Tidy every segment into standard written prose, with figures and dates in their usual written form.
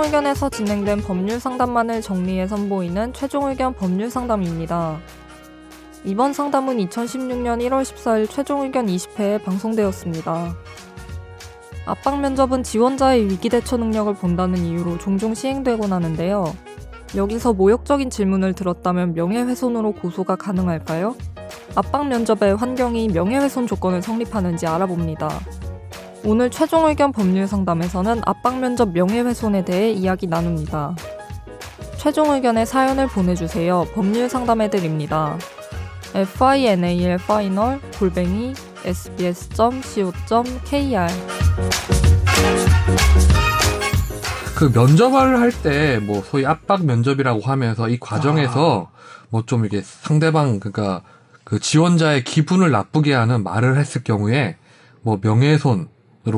최종의견에서 진행된 법률상담만을 정리해 선보이는 최종의견 법률상담입니다. 이번 상담은 2016년 1월 14일 최종의견 20회에 방송되었습니다. 압박면접은 지원자의 위기대처 능력을 본다는 이유로 종종 시행되곤 하는데요. 여기서 모욕적인 질문을 들었다면 명예훼손으로 고소가 가능할까요? 압박면접의 환경이 명예훼손 조건을 성립하는지 알아봅니다. 오늘 최종의견 법률상담에서는 압박면접 명예훼손에 대해 이야기 나눕니다. 최종의견의 사연을 보내주세요. 법률상담해드립니다. final final@sbs.co.kr 그 면접을 할 때 뭐 소위 압박 면접이라고 하면서 이 과정에서 뭐 좀 이게 상대방 그러니까 그 지원자의 기분을 나쁘게 하는 말을 했을 경우에 뭐 명예훼손으로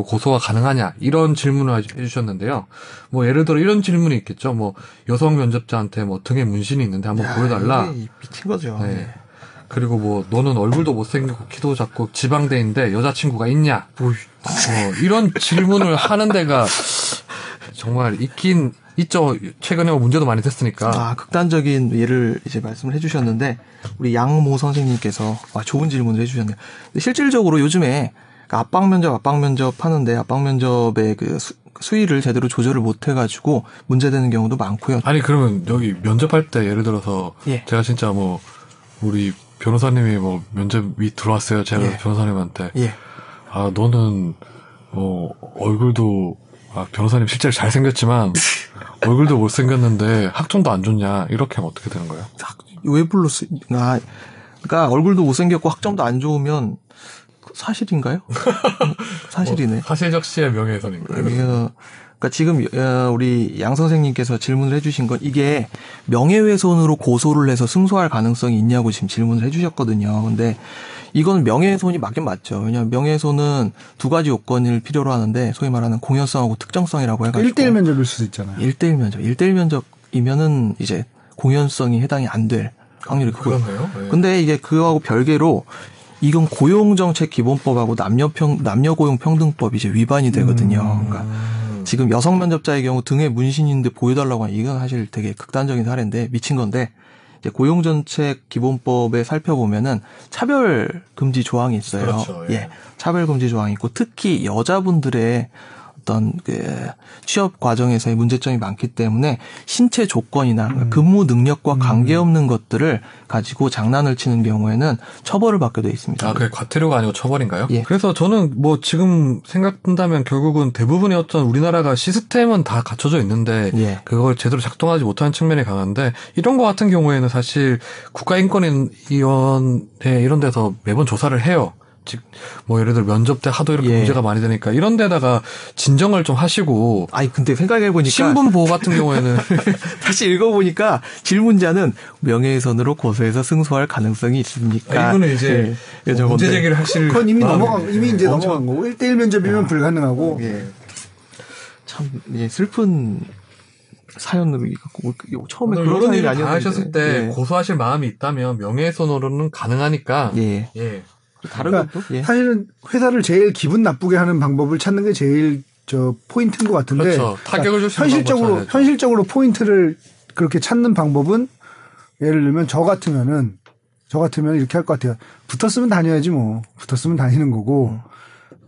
고소가 가능하냐 이런 질문을 해주셨는데요. 뭐 예를 들어 이런 질문이 있겠죠. 뭐 여성 면접자한테 뭐 등에 문신이 있는데 한번 보여달라. 미친 거죠. 네. 그리고 뭐 너는 얼굴도 못생기고 키도 작고 지방대인데 여자친구가 있냐? 뭐 이런 질문을 하는 데가 정말 있긴 있죠. 최근에 문제도 많이 됐으니까. 아, 극단적인 예를 이제 말씀을 해주셨는데 우리 양모 선생님께서 좋은 질문을 해주셨네요. 실질적으로 요즘에 압박면접 하는데 압박면접의 그 수위를 제대로 조절을 못 해가지고 문제되는 경우도 많고요. 아니 그러면 여기 면접할 때 예를 들어서 제가 진짜 뭐 우리 변호사님이 뭐 면접이 들어왔어요. 제가 변호사님한테 아 너는 뭐 얼굴도 변호사님 실제로 잘생겼지만 얼굴도 못생겼는데 학점도 안 좋냐 이렇게 하면 어떻게 되는 거예요? 그러니까 얼굴도 못생겼고 학점도 안 좋으면 사실인가요? 사실이네. 뭐, 사실적시의 명예훼손인가요? 그러니까 지금 우리 양 선생님께서 질문을 해주신 건 이게 명예훼손으로 고소를 해서 승소할 가능성이 있냐고 지금 질문을 해주셨거든요. 근데 이건 명예훼손이 맞긴 맞죠. 왜냐하면 명예훼손은 두 가지 요건을 필요로 하는데 소위 말하는 공연성하고 특정성이라고 해가지고 1대1 면접일 수도 있잖아요. 1대1 면접. 1대1 면접이면은 이제 공연성이 해당이 안 될 확률이 크고요. 네. 근데 이게 그거하고 별개로 이건 고용정책기본법하고 남녀고용평등법 이제 위반이 되거든요. 그러니까 지금 여성 면접자의 경우 등에 문신이 있는데 보여달라고 하는 이건 사실 되게 극단적인 사례인데 미친 건데 이제 고용정책기본법에 살펴보면은 차별금지 조항이 있어요. 그렇죠, 예. 차별금지 조항이 있고 특히 여자분들의 어떤 그 취업 과정에서의 문제점이 많기 때문에 신체 조건이나 근무 능력과 관계없는 것들을 가지고 장난을 치는 경우에는 처벌을 받게 돼 있습니다. 아, 그게 과태료가 아니고 처벌인가요? 예. 그래서 저는 뭐 지금 생각한다면 결국은 대부분의 어떤 우리나라가 시스템은 다 갖춰져 있는데 그걸 제대로 작동하지 못하는 측면이 강한데 이런 것 같은 경우에는 사실 국가인권위원회 이런 데서 매번 조사를 해요. 즉, 뭐, 예를 들어, 면접 때 하도 이렇게 문제가 많이 되니까, 이런 데다가 진정을 좀 하시고. 아니, 근데 생각해보니까. 신분보호 같은 경우에는. 다시 읽어보니까, 질문자는 명예훼손으로 고소해서 승소할 가능성이 있습니까? 아, 이거는 이제, 문제제기를 하실. 그건 이미 넘어간 거고, 1대1 면접이면 불가능하고. 참, 슬픈. 사연으로 처음에 그런 일이 아니었는데. 하셨을 때, 고소하실 마음이 있다면, 명예훼손으로는 가능하니까. 다른 그러니까 것도? 사실은 회사를 제일 기분 나쁘게 하는 방법을 찾는 게 제일 포인트인 것 같은데 그렇죠. 타격을 그러니까 현실적으로 포인트를 그렇게 찾는 방법은 예를 들면 저 같으면 이렇게 할 것 같아요. 붙었으면 다녀야지 뭐 붙었으면 다니는 거고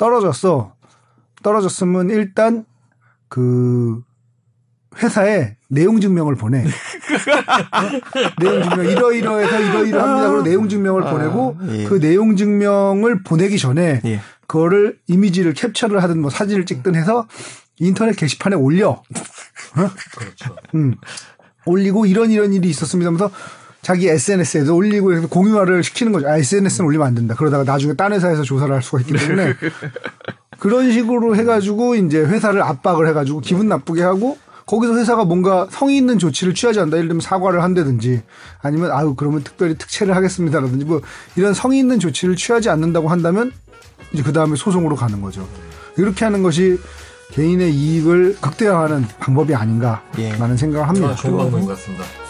떨어졌으면 일단 그 회사에 내용 증명을 보내. 내용 증명 이러이러해서 이러이러합니다. 그리고 내용 증명을 보내고 그 내용 증명을 보내기 전에 그거를 이미지를 캡처를 하든 뭐 사진을 찍든 해서 인터넷 게시판에 올려. 그렇죠. 올리고 이런 일이 있었습니다. 하면서 자기 SNS에도 올리고 이렇게 공유화를 시키는 거죠. 아, SNS는 올리면 안 된다. 그러다가 나중에 딴 회사에서 조사를 할 수가 있기 때문에 그런 식으로 해가지고 이제 회사를 압박을 해가지고 기분 나쁘게 하고. 거기서 회사가 뭔가 성의 있는 조치를 취하지 않는다. 예를 들면 사과를 한다든지 아니면 아유 그러면 특별히 특채를 하겠습니다라든지 뭐 이런 성의 있는 조치를 취하지 않는다고 한다면 이제 그 다음에 소송으로 가는 거죠. 이렇게 하는 것이 개인의 이익을 극대화하는 방법이 아닌가라는 생각을 합니다. 좋은 방법인 것 같습니다.